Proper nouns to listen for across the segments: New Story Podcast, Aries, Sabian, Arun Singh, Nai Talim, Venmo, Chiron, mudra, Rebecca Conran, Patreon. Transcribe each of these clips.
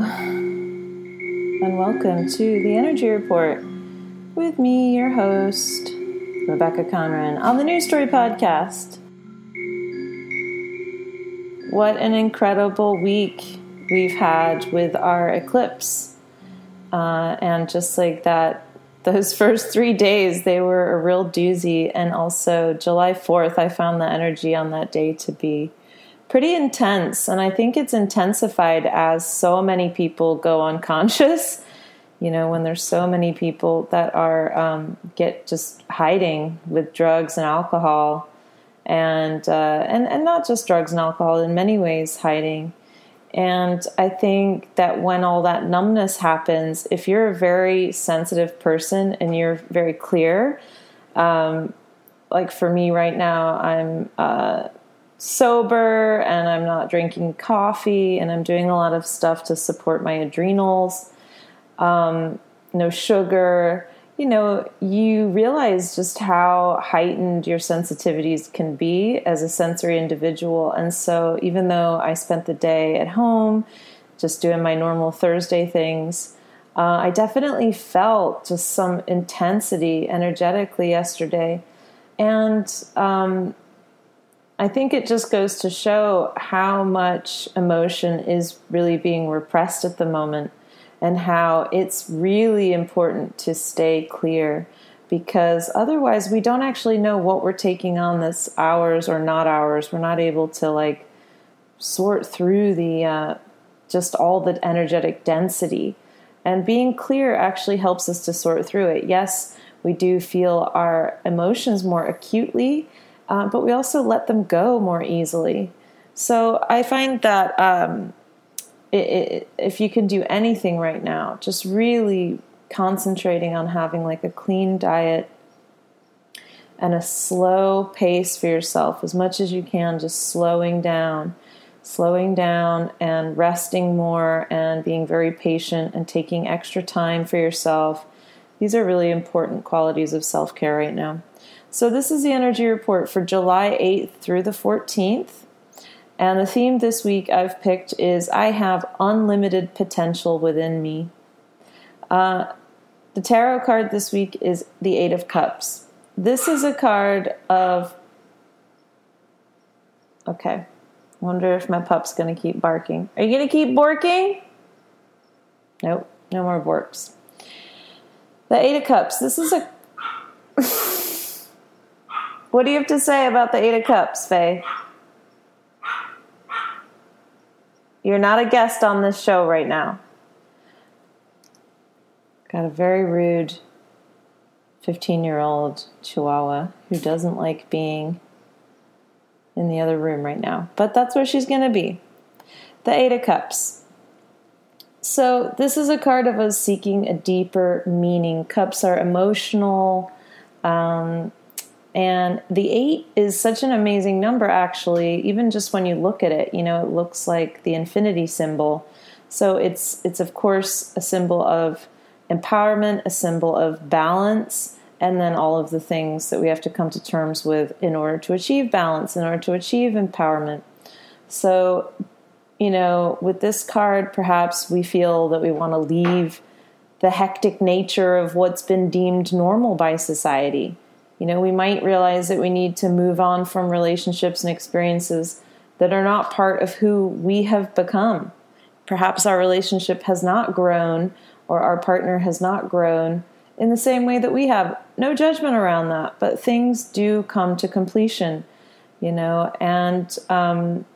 Hello, and welcome to the Energy Report with me, your host, Rebecca Conran, on the New Story Podcast. What an incredible week we've had with our eclipse. And just like that, those first 3 days, they were a real doozy. And also July 4th, I found the energy on that day to be pretty intense, and I think it's intensified as so many people go unconscious. You know, when there's so many people that are get just hiding with drugs and alcohol, and not just drugs and alcohol, in many ways hiding. And I think that when all that numbness happens, if you're a very sensitive person and you're very clear, like for me right now, I'm sober, and I'm not drinking coffee, and I'm doing a lot of stuff to support my adrenals, no sugar. You know, you realize just how heightened your sensitivities can be as a sensory individual. And so even though I spent the day at home just doing my normal Thursday things, I definitely felt just some intensity energetically yesterday. And I think it just goes to show how much emotion is really being repressed at the moment, and how it's really important to stay clear, because otherwise we don't actually know what we're taking on this hours or not hours. We're not able to like sort through the just all the energetic density, and being clear actually helps us to sort through it. Yes, we do feel our emotions more acutely, but we also let them go more easily. So I find that if you can do anything right now, just really concentrating on having like a clean diet and a slow pace for yourself as much as you can, just slowing down and resting more and being very patient and taking extra time for yourself. These are really important qualities of self-care right now. So this is the energy report for July 8th through the 14th. And the theme this week I've picked is I have unlimited potential within me. The tarot card this week is the Eight of Cups. This is a card of... Okay. I wonder if my pup's going to keep barking. Are you going to keep borking? Nope. No more borks. The Eight of Cups. This is a... What do you have to say about the Eight of Cups, Faye? You're not a guest on this show right now. Got a very rude 15-year-old chihuahua who doesn't like being in the other room right now. But that's where she's going to be. The Eight of Cups. So this is a card of us seeking a deeper meaning. Cups are emotional, and the 8 is such an amazing number, actually, even just when you look at it, you know, it looks like the infinity symbol. So it's of course a symbol of empowerment, a symbol of balance, and then all of the things that we have to come to terms with in order to achieve balance, in order to achieve empowerment. So, you know, with this card, perhaps we feel that we want to leave the hectic nature of what's been deemed normal by society. You know, we might realize that we need to move on from relationships and experiences that are not part of who we have become. Perhaps our relationship has not grown, or our partner has not grown in the same way that we have. No judgment around that, but things do come to completion, you know, and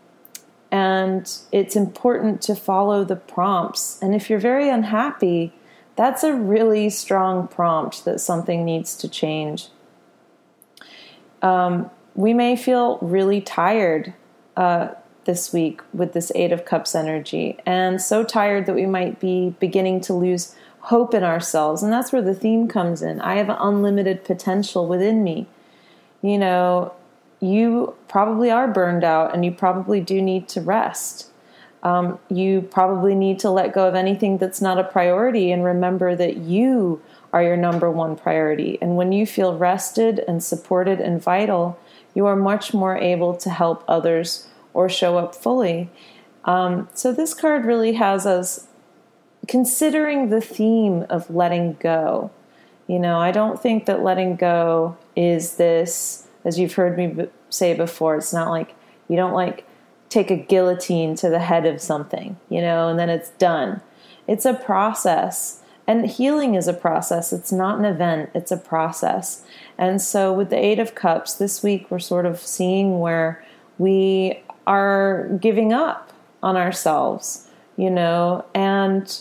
it's important to follow the prompts. And if you're very unhappy, that's a really strong prompt that something needs to change. We may feel really tired this week with this Eight of Cups energy, and so tired that we might be beginning to lose hope in ourselves. And that's where the theme comes in. I have unlimited potential within me. You know, you probably are burned out and you probably do need to rest. You probably need to let go of anything that's not a priority and remember that you are your number one priority. And when you feel rested and supported and vital, you are much more able to help others or show up fully. So this card really has us considering the theme of letting go. You know, I don't think that letting go is this, as you've heard me say before, it's not like you don't like take a guillotine to the head of something, you know, and then it's done. It's a process. And healing is a process. It's not an event. It's a process. And so with the Eight of Cups, this week we're sort of seeing where we are giving up on ourselves, you know, and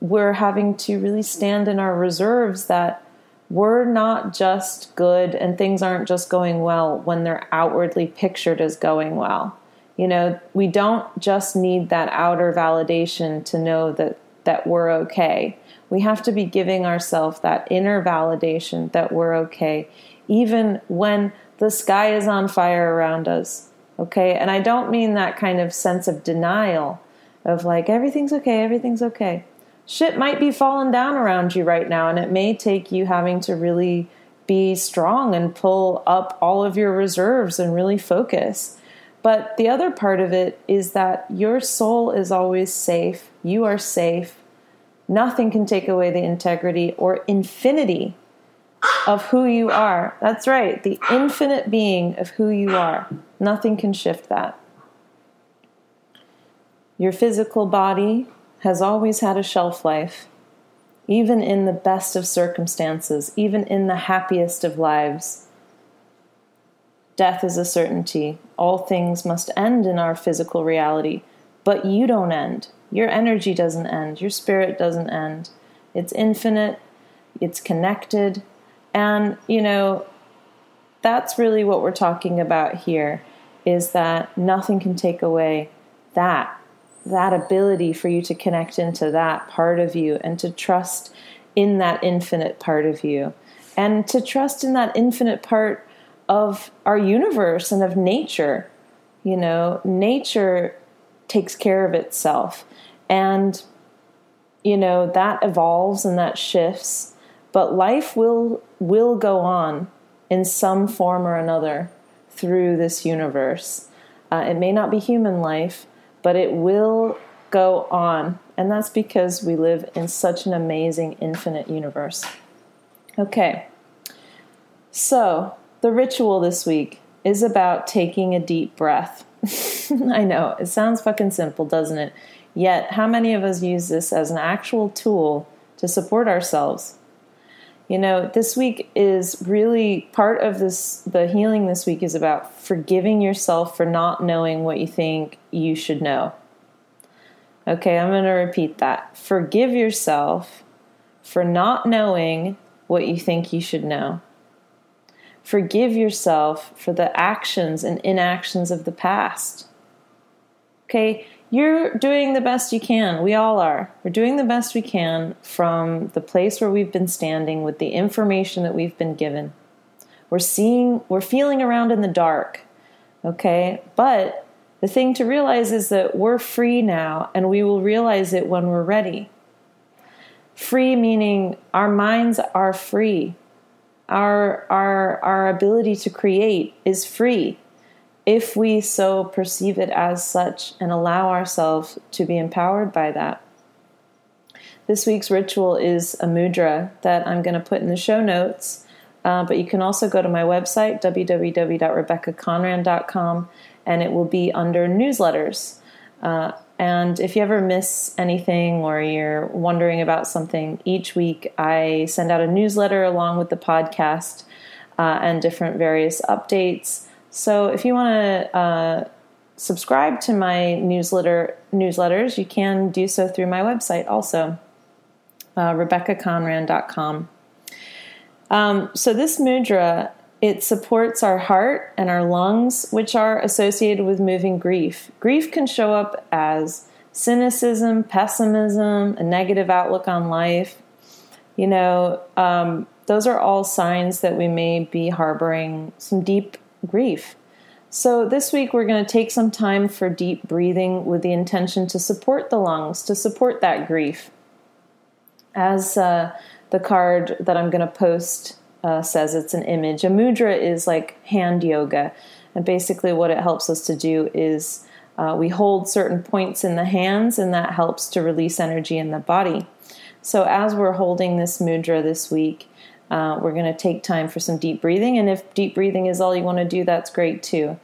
we're having to really stand in our reserves that we're not just good and things aren't just going well when they're outwardly pictured as going well. You know, we don't just need that outer validation to know that we're okay. We have to be giving ourselves that inner validation that we're okay, even when the sky is on fire around us, okay? And I don't mean that kind of sense of denial of like, everything's okay, everything's okay. Shit might be falling down around you right now, and it may take you having to really be strong and pull up all of your reserves and really focus. But the other part of it is that your soul is always safe. You are safe. Nothing can take away the integrity or infinity of who you are. That's right, the infinite being of who you are. Nothing can shift that. Your physical body has always had a shelf life, even in the best of circumstances, even in the happiest of lives. Death is a certainty. All things must end in our physical reality, but you don't end. Your energy doesn't end. Your spirit doesn't end. It's infinite. It's connected. And, you know, that's really what we're talking about here, is that nothing can take away that ability for you to connect into that part of you and to trust in that infinite part of you and to trust in that infinite part of our universe and of nature. You know, nature takes care of itself. And, you know, that evolves and that shifts, but life will go on in some form or another through this universe. It may not be human life, but it will go on. And that's because we live in such an amazing, infinite universe. Okay. So the ritual this week is about taking a deep breath. I know, it sounds fucking simple, doesn't it? Yet, how many of us use this as an actual tool to support ourselves? You know, this week is really part of this. The healing this week is about forgiving yourself for not knowing what you think you should know. Okay, I'm going to repeat that. Forgive yourself for not knowing what you think you should know. Forgive yourself for the actions and inactions of the past. Okay? You're doing the best you can. We all are. We're doing the best we can from the place where we've been standing with the information that we've been given. We're feeling around in the dark. Okay? But the thing to realize is that we're free now, and we will realize it when we're ready. Free meaning our minds are free. Our ability to create is free if we so perceive it as such and allow ourselves to be empowered by that. This week's ritual is a mudra that I'm going to put in the show notes, but you can also go to my website, www.rebeccaconran.com, and it will be under newsletters. And if you ever miss anything or you're wondering about something, each week I send out a newsletter along with the podcast and different various updates. So if you want to subscribe to my newsletters, you can do so through my website also, RebeccaConran.com. So this mudra, it supports our heart and our lungs, which are associated with moving grief. Grief can show up as cynicism, pessimism, a negative outlook on life. You know, those are all signs that we may be harboring some deep grief. So this week we're going to take some time for deep breathing with the intention to support the lungs, to support that grief. As the card that I'm going to post says, it's an image. A mudra is like hand yoga, and basically what it helps us to do is We hold certain points in the hands, and that helps to release energy in the body. So as we're holding this mudra this week, we're going to take time for some deep breathing. And if deep breathing is all you want to do, that's great too.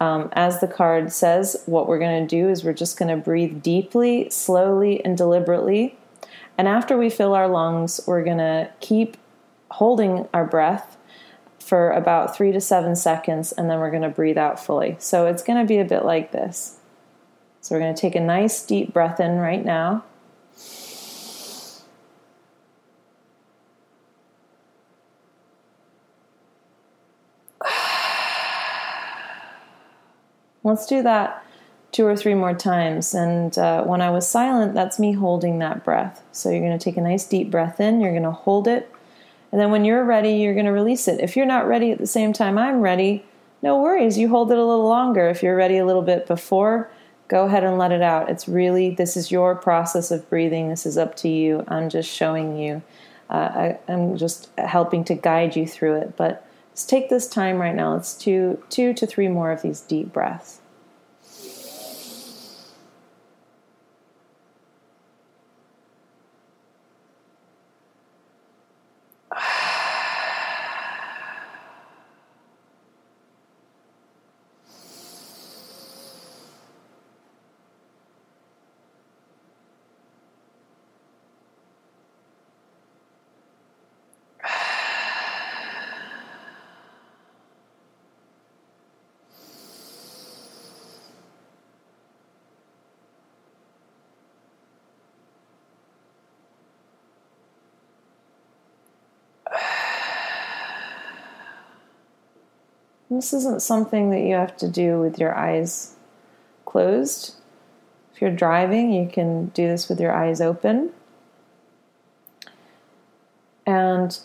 As the card says, what we're going to do is we're just going to breathe deeply, slowly, and deliberately. And after we fill our lungs, we're going to keep holding our breath for about 3 to 7 seconds, and then we're going to breathe out fully. So it's going to be a bit like this. So we're going to take a nice deep breath in right now. Let's do that 2 or 3 more times. And when I was silent, that's me holding that breath. So you're going to take a nice deep breath in. You're going to hold it. And then when you're ready, you're going to release it. If you're not ready at the same time I'm ready, no worries. You hold it a little longer. If you're ready a little bit before, go ahead and let it out. It's really, this is your process of breathing. This is up to you. I'm just showing you. I'm just helping to guide you through it. But let's take this time right now. Let's do 2 to 3 more of these deep breaths. This isn't something that you have to do with your eyes closed. If you're driving, you can do this with your eyes open. And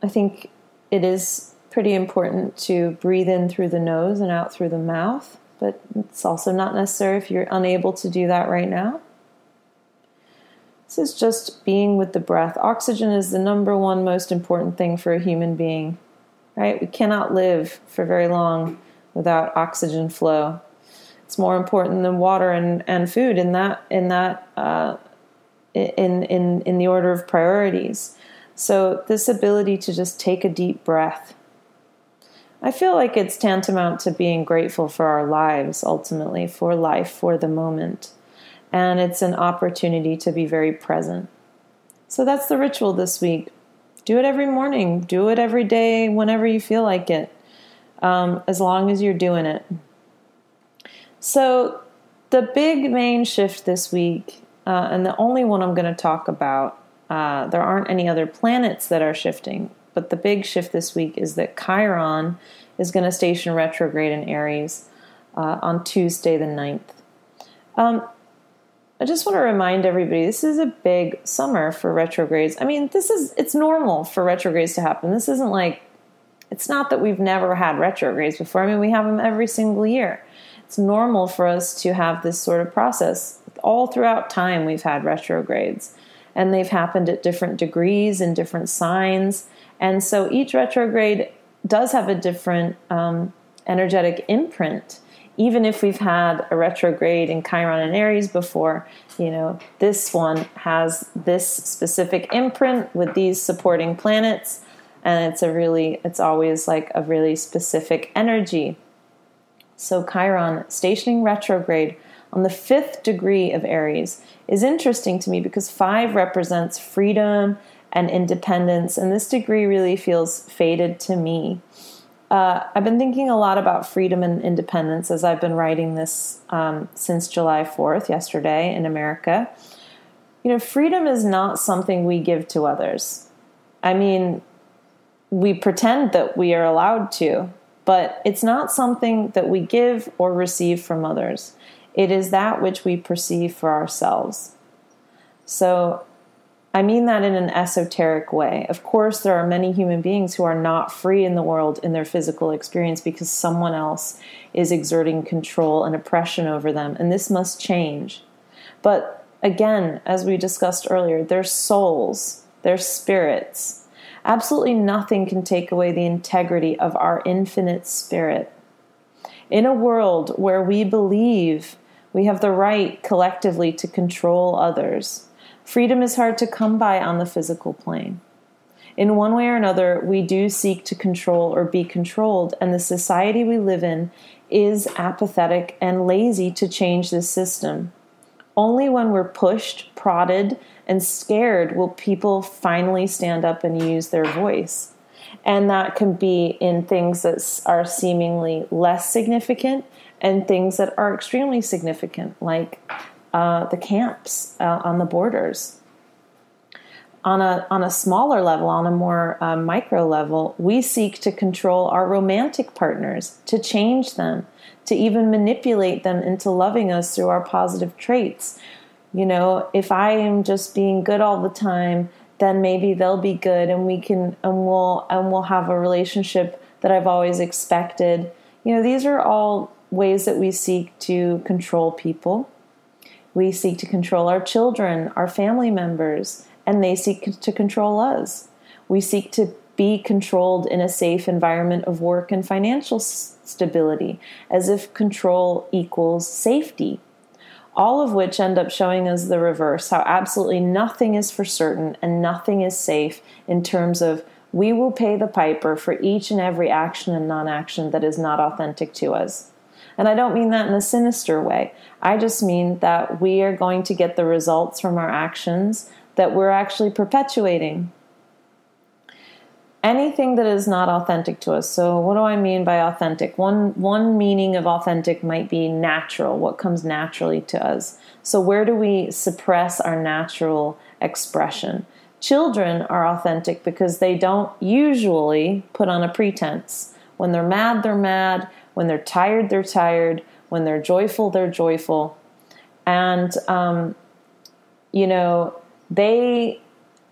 I think it is pretty important to breathe in through the nose and out through the mouth, but it's also not necessary if you're unable to do that right now. This is just being with the breath. Oxygen is the number one most important thing for a human being. Right? We cannot live for very long without oxygen flow. It's more important than water and food in the order of priorities. So this ability to just take a deep breath, I feel like it's tantamount to being grateful for our lives, ultimately, for life, for the moment. And it's an opportunity to be very present. So that's the ritual this week. Do it every morning. Do it every day, whenever you feel like it, as long as you're doing it. So the big main shift this week, and the only one I'm going to talk about, there aren't any other planets that are shifting, but the big shift this week is that Chiron is going to station retrograde in Aries on Tuesday the 9th. I just want to remind everybody, this is a big summer for retrogrades. I mean, it's normal for retrogrades to happen. This isn't like, it's not that we've never had retrogrades before. I mean, we have them every single year. It's normal for us to have this sort of process. All throughout time, we've had retrogrades, and they've happened at different degrees and different signs. And so each retrograde does have a different energetic imprint. Even if we've had a retrograde in Chiron and Aries before, you know, this one has this specific imprint with these supporting planets, and it's always like a really specific energy. So Chiron stationing retrograde on the 5th degree of Aries is interesting to me because 5 represents freedom and independence, and this degree really feels fated to me. I've been thinking a lot about freedom and independence as I've been writing this since July 4th, yesterday, in America. You know, freedom is not something we give to others. I mean, we pretend that we are allowed to, but it's not something that we give or receive from others. It is that which we perceive for ourselves. So I mean that in an esoteric way. Of course, there are many human beings who are not free in the world in their physical experience because someone else is exerting control and oppression over them, and this must change. But again, as we discussed earlier, their souls, their spirits, absolutely nothing can take away the integrity of our infinite spirit. In a world where we believe We have the right collectively to control others. Freedom is hard to come by on the physical plane. In one way or another, we do seek to control or be controlled, and the society we live in is apathetic and lazy to change this system. Only when we're pushed, prodded, and scared will people finally stand up and use their voice. And that can be in things that are seemingly less significant and things that are extremely significant, like the camps on the borders. On a smaller level, on a more micro level, we seek to control our romantic partners, to change them, to even manipulate them into loving us through our positive traits. You know, if I am just being good all the time, then maybe they'll be good, and we'll have a relationship that I've always expected. You know, these are all ways that we seek to control people. We seek to control our children, our family members, and they seek to control us. We seek to be controlled in a safe environment of work and financial stability, as if control equals safety, all of which end up showing us the reverse, how absolutely nothing is for certain and nothing is safe in terms of we will pay the piper for each and every action and non-action that is not authentic to us. And I don't mean that in a sinister way. I just mean that we are going to get the results from our actions that we're actually perpetuating. Anything that is not authentic to us. So what do I mean by authentic? One meaning of authentic might be natural, what comes naturally to us. So where do we suppress our natural expression? Children are authentic because they don't usually put on a pretense. When they're mad, they're mad. When they're tired, they're tired. When they're joyful, they're joyful. And, they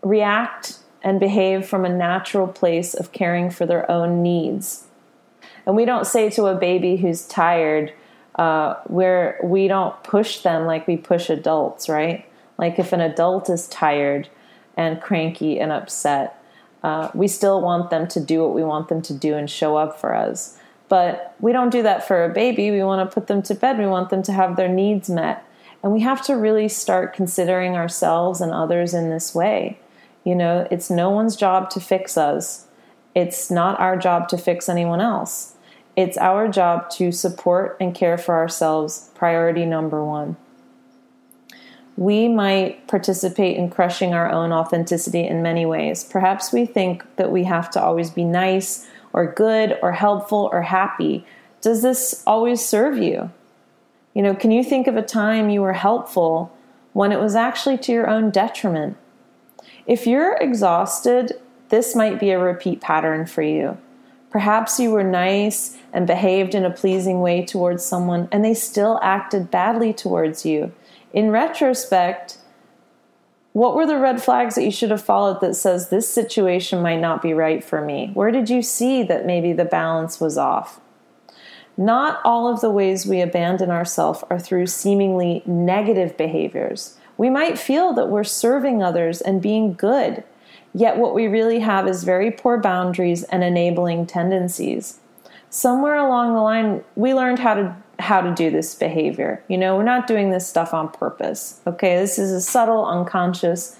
react and behave from a natural place of caring for their own needs. And we don't say to a baby who's tired, where we don't push them like we push adults, right? Like if an adult is tired and cranky and upset, we still want them to do what we want them to do and show up for us. But we don't do that for a baby. We want to put them to bed. We want them to have their needs met. And we have to really start considering ourselves and others in this way. You know, it's no one's job to fix us. It's not our job to fix anyone else. It's our job to support and care for ourselves, priority number one. We might participate in crushing our own authenticity in many ways. Perhaps we think that we have to always be nice or good or helpful or happy. Does this always serve you? You know, can you think of a time you were helpful when it was actually to your own detriment? If you're exhausted, this might be a repeat pattern for you. Perhaps you were nice and behaved in a pleasing way towards someone, and they still acted badly towards you. In retrospect, what were the red flags that you should have followed that says this situation might not be right for me? Where did you see that maybe the balance was off? Not all of the ways we abandon ourselves are through seemingly negative behaviors. We might feel that we're serving others and being good, yet what we really have is very poor boundaries and enabling tendencies. Somewhere along the line, we learned how to do this behavior. You know, we're not doing this stuff on purpose. Okay, this is a subtle, unconscious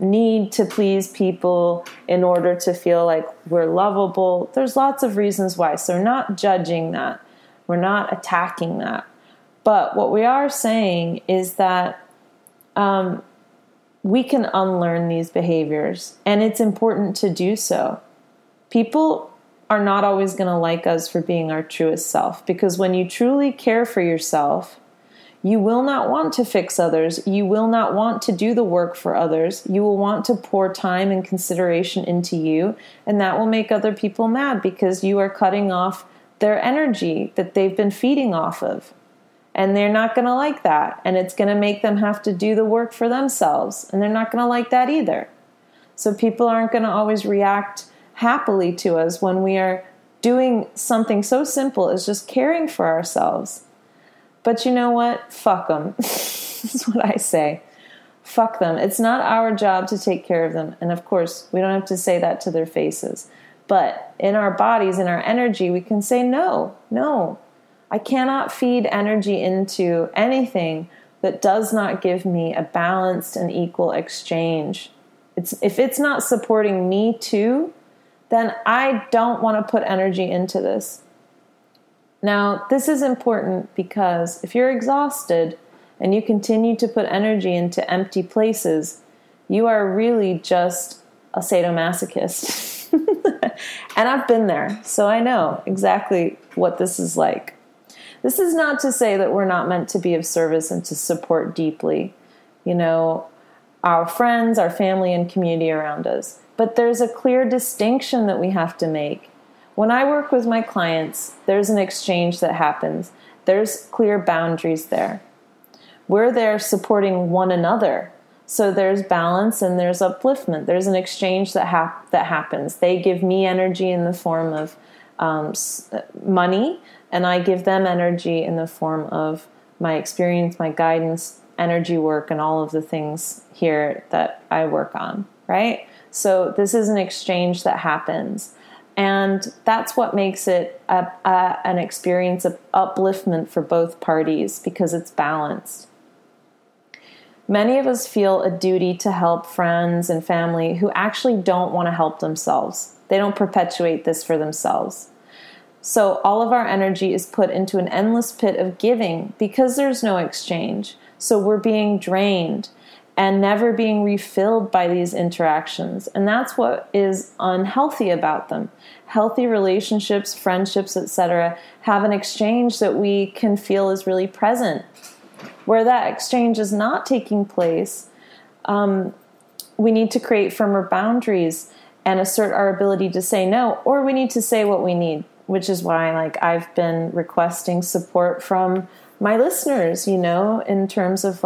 need to please people in order to feel like we're lovable. There's lots of reasons why. So we're not judging that. We're not attacking that. But what we are saying is that we can unlearn these behaviors, and it's important to do so. People are not always going to like us for being our truest self, because when you truly care for yourself, you will not want to fix others. You will not want to do the work for others. You will want to pour time and consideration into you, and that will make other people mad because you are cutting off their energy that they've been feeding off of, and they're not going to like that, and it's going to make them have to do the work for themselves, and they're not going to like that either. So people aren't going to always react happily to us when we are doing something so simple as just caring for ourselves. But you know what? Fuck them. That's what I say. Fuck them. It's not our job to take care of them. And of course, we don't have to say that to their faces. But in our bodies, in our energy, we can say, no, I cannot feed energy into anything that does not give me a balanced and equal exchange. If it's not supporting me too, then I don't want to put energy into this. Now, this is important because if you're exhausted and you continue to put energy into empty places, you are really just a sadomasochist. And I've been there, so I know exactly what this is like. This is not to say that we're not meant to be of service and to support deeply, you know, our friends, our family, and community around us. But there's a clear distinction that we have to make. When I work with my clients, there's an exchange that happens. There's clear boundaries there. We're there supporting one another. So there's balance and there's upliftment. There's an exchange that happens. They give me energy in the form of money, and I give them energy in the form of my experience, my guidance, energy work, and all of the things here that I work on, right? So this is an exchange that happens. And that's what makes it an experience of upliftment for both parties, because it's balanced. Many of us feel a duty to help friends and family who actually don't want to help themselves. They don't perpetuate this for themselves. So all of our energy is put into an endless pit of giving because there's no exchange. So we're being drained and never being refilled by these interactions. And that's what is unhealthy about them. Healthy relationships, friendships, etc., have an exchange that we can feel is really present. Where that exchange is not taking place, we need to create firmer boundaries and assert our ability to say no, or we need to say what we need, which is why I've been requesting support from my listeners, you know, in terms of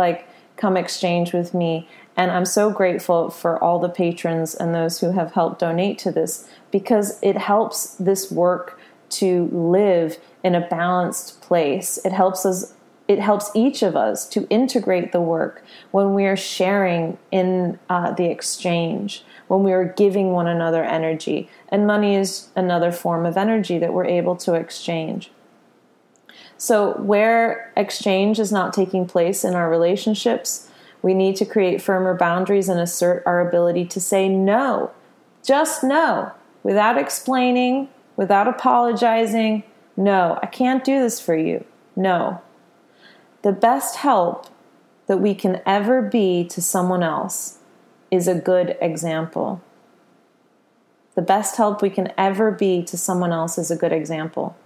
come exchange with me. And I'm so grateful for all the patrons and those who have helped donate to this, because it helps this work to live in a balanced place. It helps each of us to integrate the work when we are sharing in the exchange, when we are giving one another energy. And money is another form of energy that we're able to exchange. So where exchange is not taking place in our relationships, we need to create firmer boundaries and assert our ability to say no, just no, without explaining, without apologizing. No, I can't do this for you. No. The best help that we can ever be to someone else is a good example. The best help we can ever be to someone else is a good example.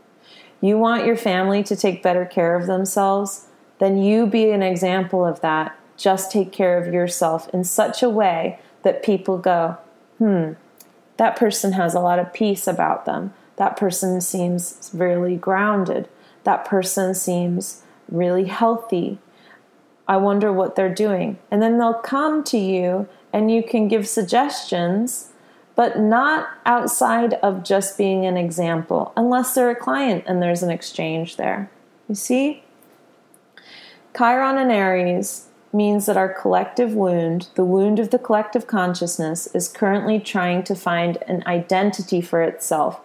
You want your family to take better care of themselves? Then you be an example of that. Just take care of yourself in such a way that people go, that person has a lot of peace about them. That person seems really grounded. That person seems really healthy. I wonder what they're doing. And then they'll come to you and you can give suggestions, but not outside of just being an example, unless they're a client and there's an exchange there. You see? Chiron and Aries means that our collective wound, the wound of the collective consciousness, is currently trying to find an identity for itself.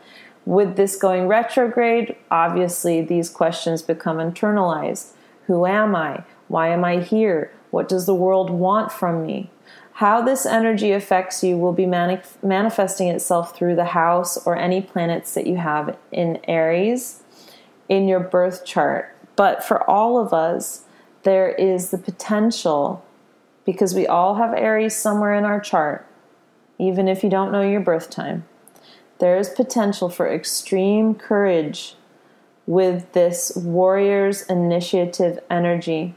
With this going retrograde, obviously these questions become internalized. Who am I? Why am I here? What does the world want from me? How this energy affects you will be manifesting itself through the house or any planets that you have in Aries in your birth chart. But for all of us, there is the potential, because we all have Aries somewhere in our chart, even if you don't know your birth time. There is potential for extreme courage with this warrior's initiative energy.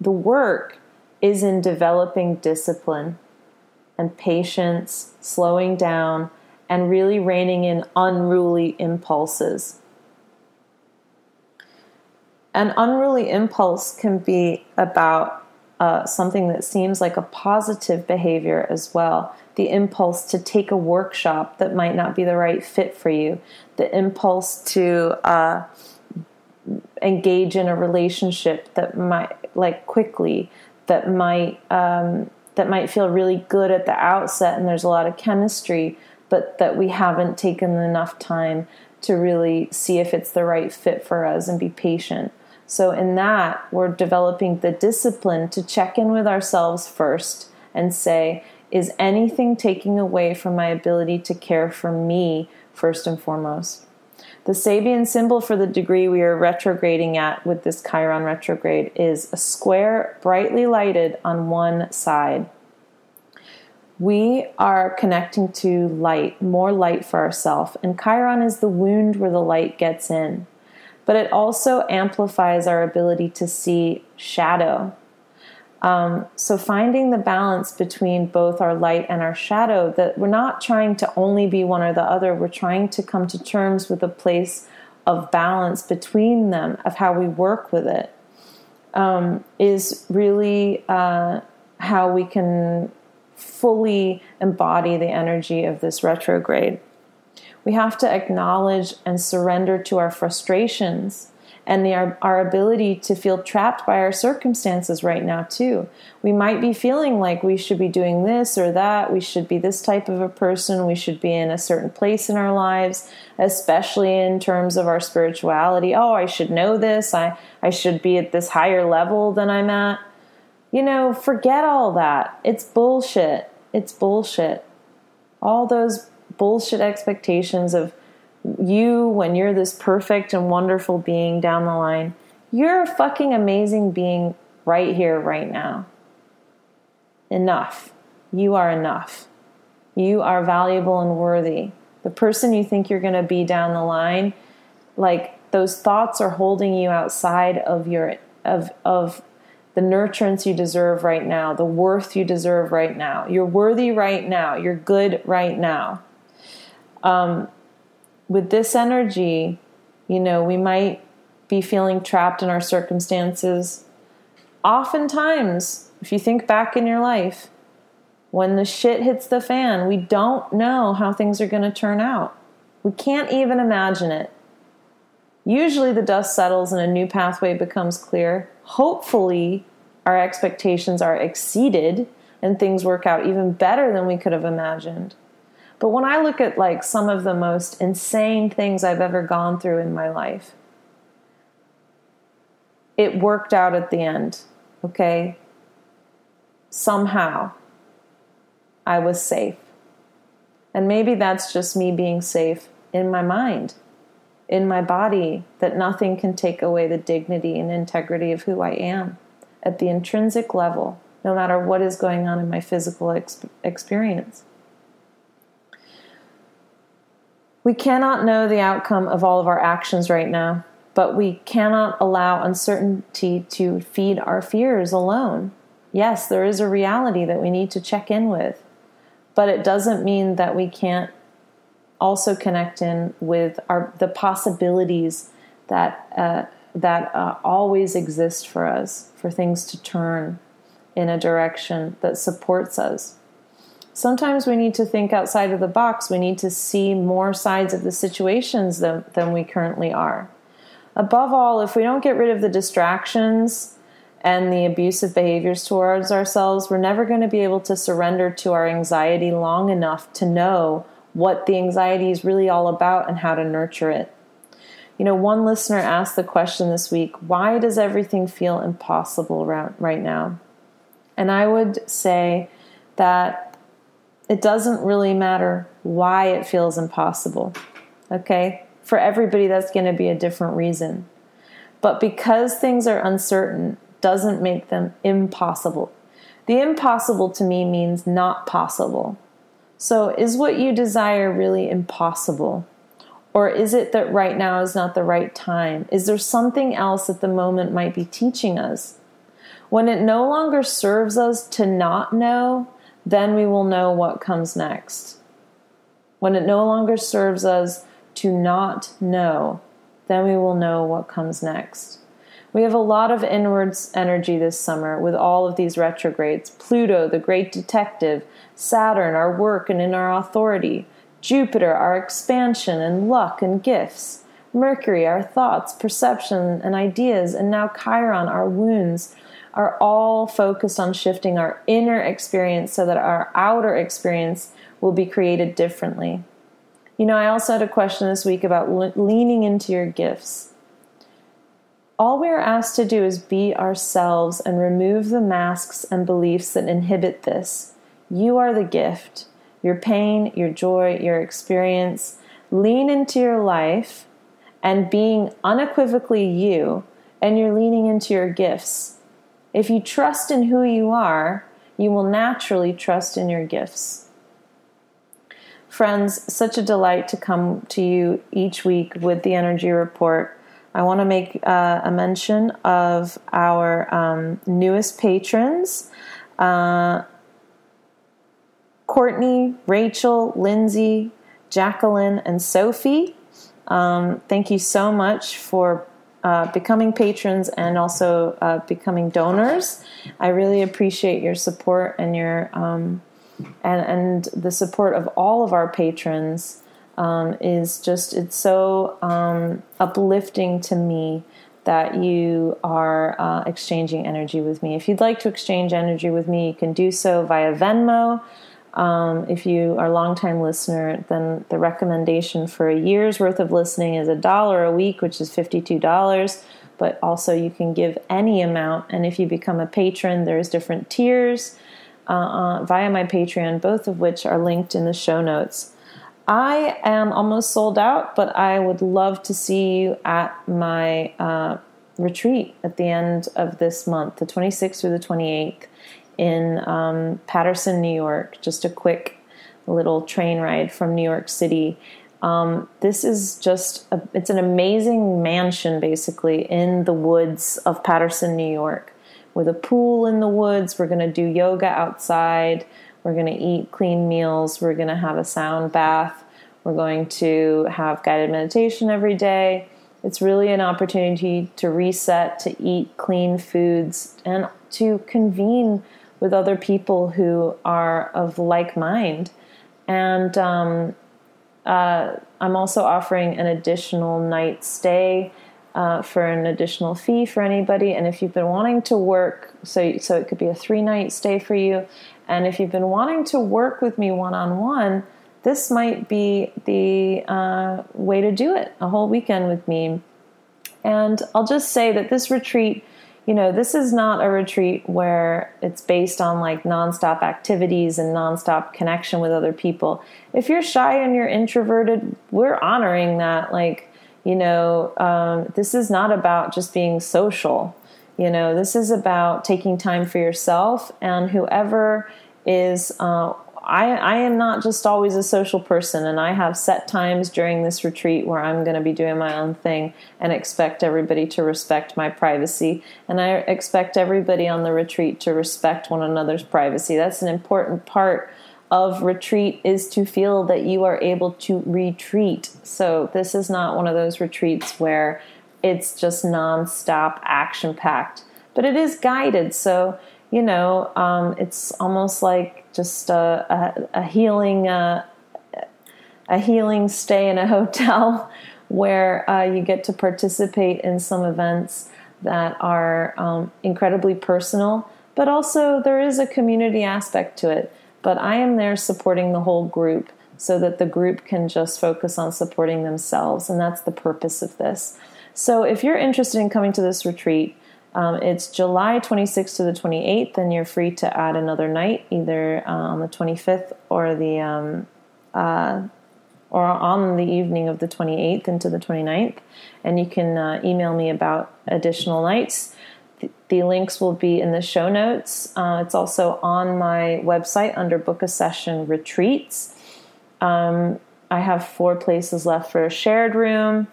The work is in developing discipline and patience, slowing down, and really reining in unruly impulses. An unruly impulse can be about something that seems like a positive behavior as well. The impulse to take a workshop that might not be the right fit for you, the impulse to engage in a relationship that might quickly, that might feel really good at the outset and there's a lot of chemistry, but that we haven't taken enough time to really see if it's the right fit for us and be patient. So in that, we're developing the discipline to check in with ourselves first and say, is anything taking away from my ability to care for me first and foremost? The Sabian symbol for the degree we are retrograding at with this Chiron retrograde is a square brightly lighted on one side. We are connecting to light, more light for ourselves, and Chiron is the wound where the light gets in. But it also amplifies our ability to see shadow. So finding the balance between both our light and our shadow, that we're not trying to only be one or the other, we're trying to come to terms with a place of balance between them, of how we work with it, is really how we can fully embody the energy of this retrograde. We have to acknowledge and surrender to our frustrations and our ability to feel trapped by our circumstances right now too. We might be feeling like we should be doing this or that, we should be this type of a person, we should be in a certain place in our lives, especially in terms of our spirituality. Oh, I should know this, I should be at this higher level than I'm at. You know, forget all that. It's bullshit. It's bullshit. All those bullshit expectations of you when you're this perfect and wonderful being down the line. You're a fucking amazing being right here, right now. Enough. You are enough. You are valuable and worthy. The person you think you're going to be down the line, like those thoughts are holding you outside of your of the nurturance you deserve right now, the worth you deserve right now. You're worthy right now. You're good right now. With this energy, you know, we might be feeling trapped in our circumstances. Oftentimes, if you think back in your life, when the shit hits the fan, we don't know how things are going to turn out. We can't even imagine it. Usually the dust settles and a new pathway becomes clear. Hopefully, our expectations are exceeded and things work out even better than we could have imagined. But when I look at like some of the most insane things I've ever gone through in my life, it worked out at the end, okay? Somehow, I was safe. And maybe that's just me being safe in my mind, in my body, that nothing can take away the dignity and integrity of who I am at the intrinsic level, no matter what is going on in my physical experience. We cannot know the outcome of all of our actions right now, but we cannot allow uncertainty to feed our fears alone. Yes, there is a reality that we need to check in with, but it doesn't mean that we can't also connect in with the possibilities that always exist for us, for things to turn in a direction that supports us. Sometimes we need to think outside of the box. We need to see more sides of the situations than we currently are. Above all, if we don't get rid of the distractions and the abusive behaviors towards ourselves, we're never going to be able to surrender to our anxiety long enough to know what the anxiety is really all about and how to nurture it. You know, one listener asked the question this week, why does everything feel impossible right now? And I would say that it doesn't really matter why it feels impossible, okay? For everybody, that's going to be a different reason. But because things are uncertain doesn't make them impossible. The impossible to me means not possible. So is what you desire really impossible? Or is it that right now is not the right time? Is there something else that the moment might be teaching us? When it no longer serves us to not know, then we will know what comes next. When it no longer serves us to not know, then we will know what comes next. We have a lot of inwards energy this summer with all of these retrogrades. Pluto, the great detective, Saturn, our work and in our authority, Jupiter, our expansion and luck and gifts, Mercury, our thoughts, perception, and ideas, and now Chiron, our wounds, are all focused on shifting our inner experience so that our outer experience will be created differently. You know, I also had a question this week about leaning into your gifts. All we are asked to do is be ourselves and remove the masks and beliefs that inhibit this. You are the gift. Your pain, your joy, your experience. Lean into your life and being unequivocally you, and you're leaning into your gifts. If you trust in who you are, you will naturally trust in your gifts. Friends, such a delight to come to you each week with the energy report. I want to make a mention of our newest patrons, Courtney, Rachel, Lindsay, Jacqueline, and Sophie. Thank you so much for becoming patrons and also becoming donors. I really appreciate your support and your and the support of all of our patrons. It's so uplifting to me that you are exchanging energy with me. If you'd like to exchange energy with me, you can do so via Venmo. If you are a longtime listener, then the recommendation for a year's worth of listening is $1 a week, which is $52. But also you can give any amount. And if you become a patron, there's different tiers via my Patreon, both of which are linked in the show notes. I am almost sold out, but I would love to see you at my retreat at the end of this month, the 26th through the 28th in Paterson, New York. Just a quick little train ride from New York City. This is just, it's an amazing mansion basically in the woods of Paterson, New York, with a pool in the woods. We're going to do yoga outside. We're going to eat clean meals. We're going to have a sound bath. We're going to have guided meditation every day. It's really an opportunity to reset, to eat clean foods, and to convene with other people who are of like mind. And I'm also offering an additional night stay for an additional fee for anybody. And if you've been wanting to work, so it could be a 3-night stay for you. And if you've been wanting to work with me one-on-one, this might be the way to do it, a whole weekend with me. And I'll just say that this retreat, you know, this is not a retreat where it's based on like nonstop activities and nonstop connection with other people. If you're shy and you're introverted, we're honoring that. Like, you know, this is not about just being social. You know, this is about taking time for yourself, and whoever is, I am not just always a social person, and I have set times during this retreat where I'm going to be doing my own thing and expect everybody to respect my privacy. And I expect everybody on the retreat to respect one another's privacy. That's an important part of retreat, is to feel that you are able to retreat. So this is not one of those retreats where it's just nonstop, action-packed, but it is guided. So, you know, it's almost like just a healing stay in a hotel where you get to participate in some events that are incredibly personal, but also there is a community aspect to it. But I am there supporting the whole group so that the group can just focus on supporting themselves, and that's the purpose of this. So if you're interested in coming to this retreat, it's July 26th to the 28th, and you're free to add another night, either on the 25th or on the evening of the 28th into the 29th. And you can email me about additional nights. The links will be in the show notes. It's also on my website under Book a Session Retreats. I have 4 places left for a shared room,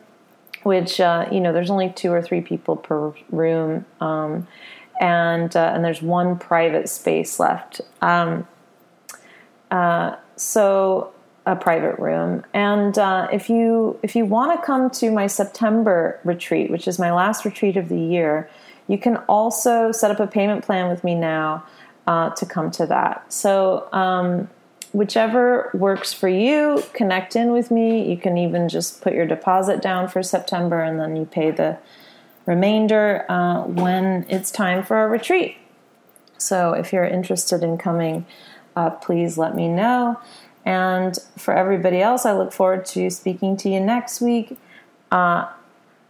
which, you know, there's only 2 or 3 people per room, and there's 1 private space left, so a private room. And if you want to come to my September retreat, which is my last retreat of the year, you can also set up a payment plan with me now to come to that. So whichever works for you, connect in with me. You can even just put your deposit down for September, and then you pay the remainder when it's time for a retreat. So if you're interested in coming, please let me know. And for everybody else, I look forward to speaking to you next week. I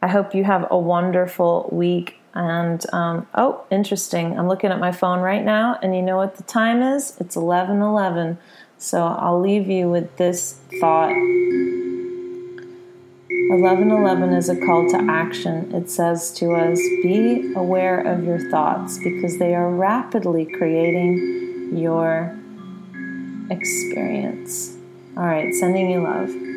hope you have a wonderful week. And, oh, interesting. I'm looking at my phone right now, and you know what the time is? It's 11:11. So I'll leave you with this thought. 11:11 is a call to action. It says to us, be aware of your thoughts, because they are rapidly creating your experience. All right, sending you love.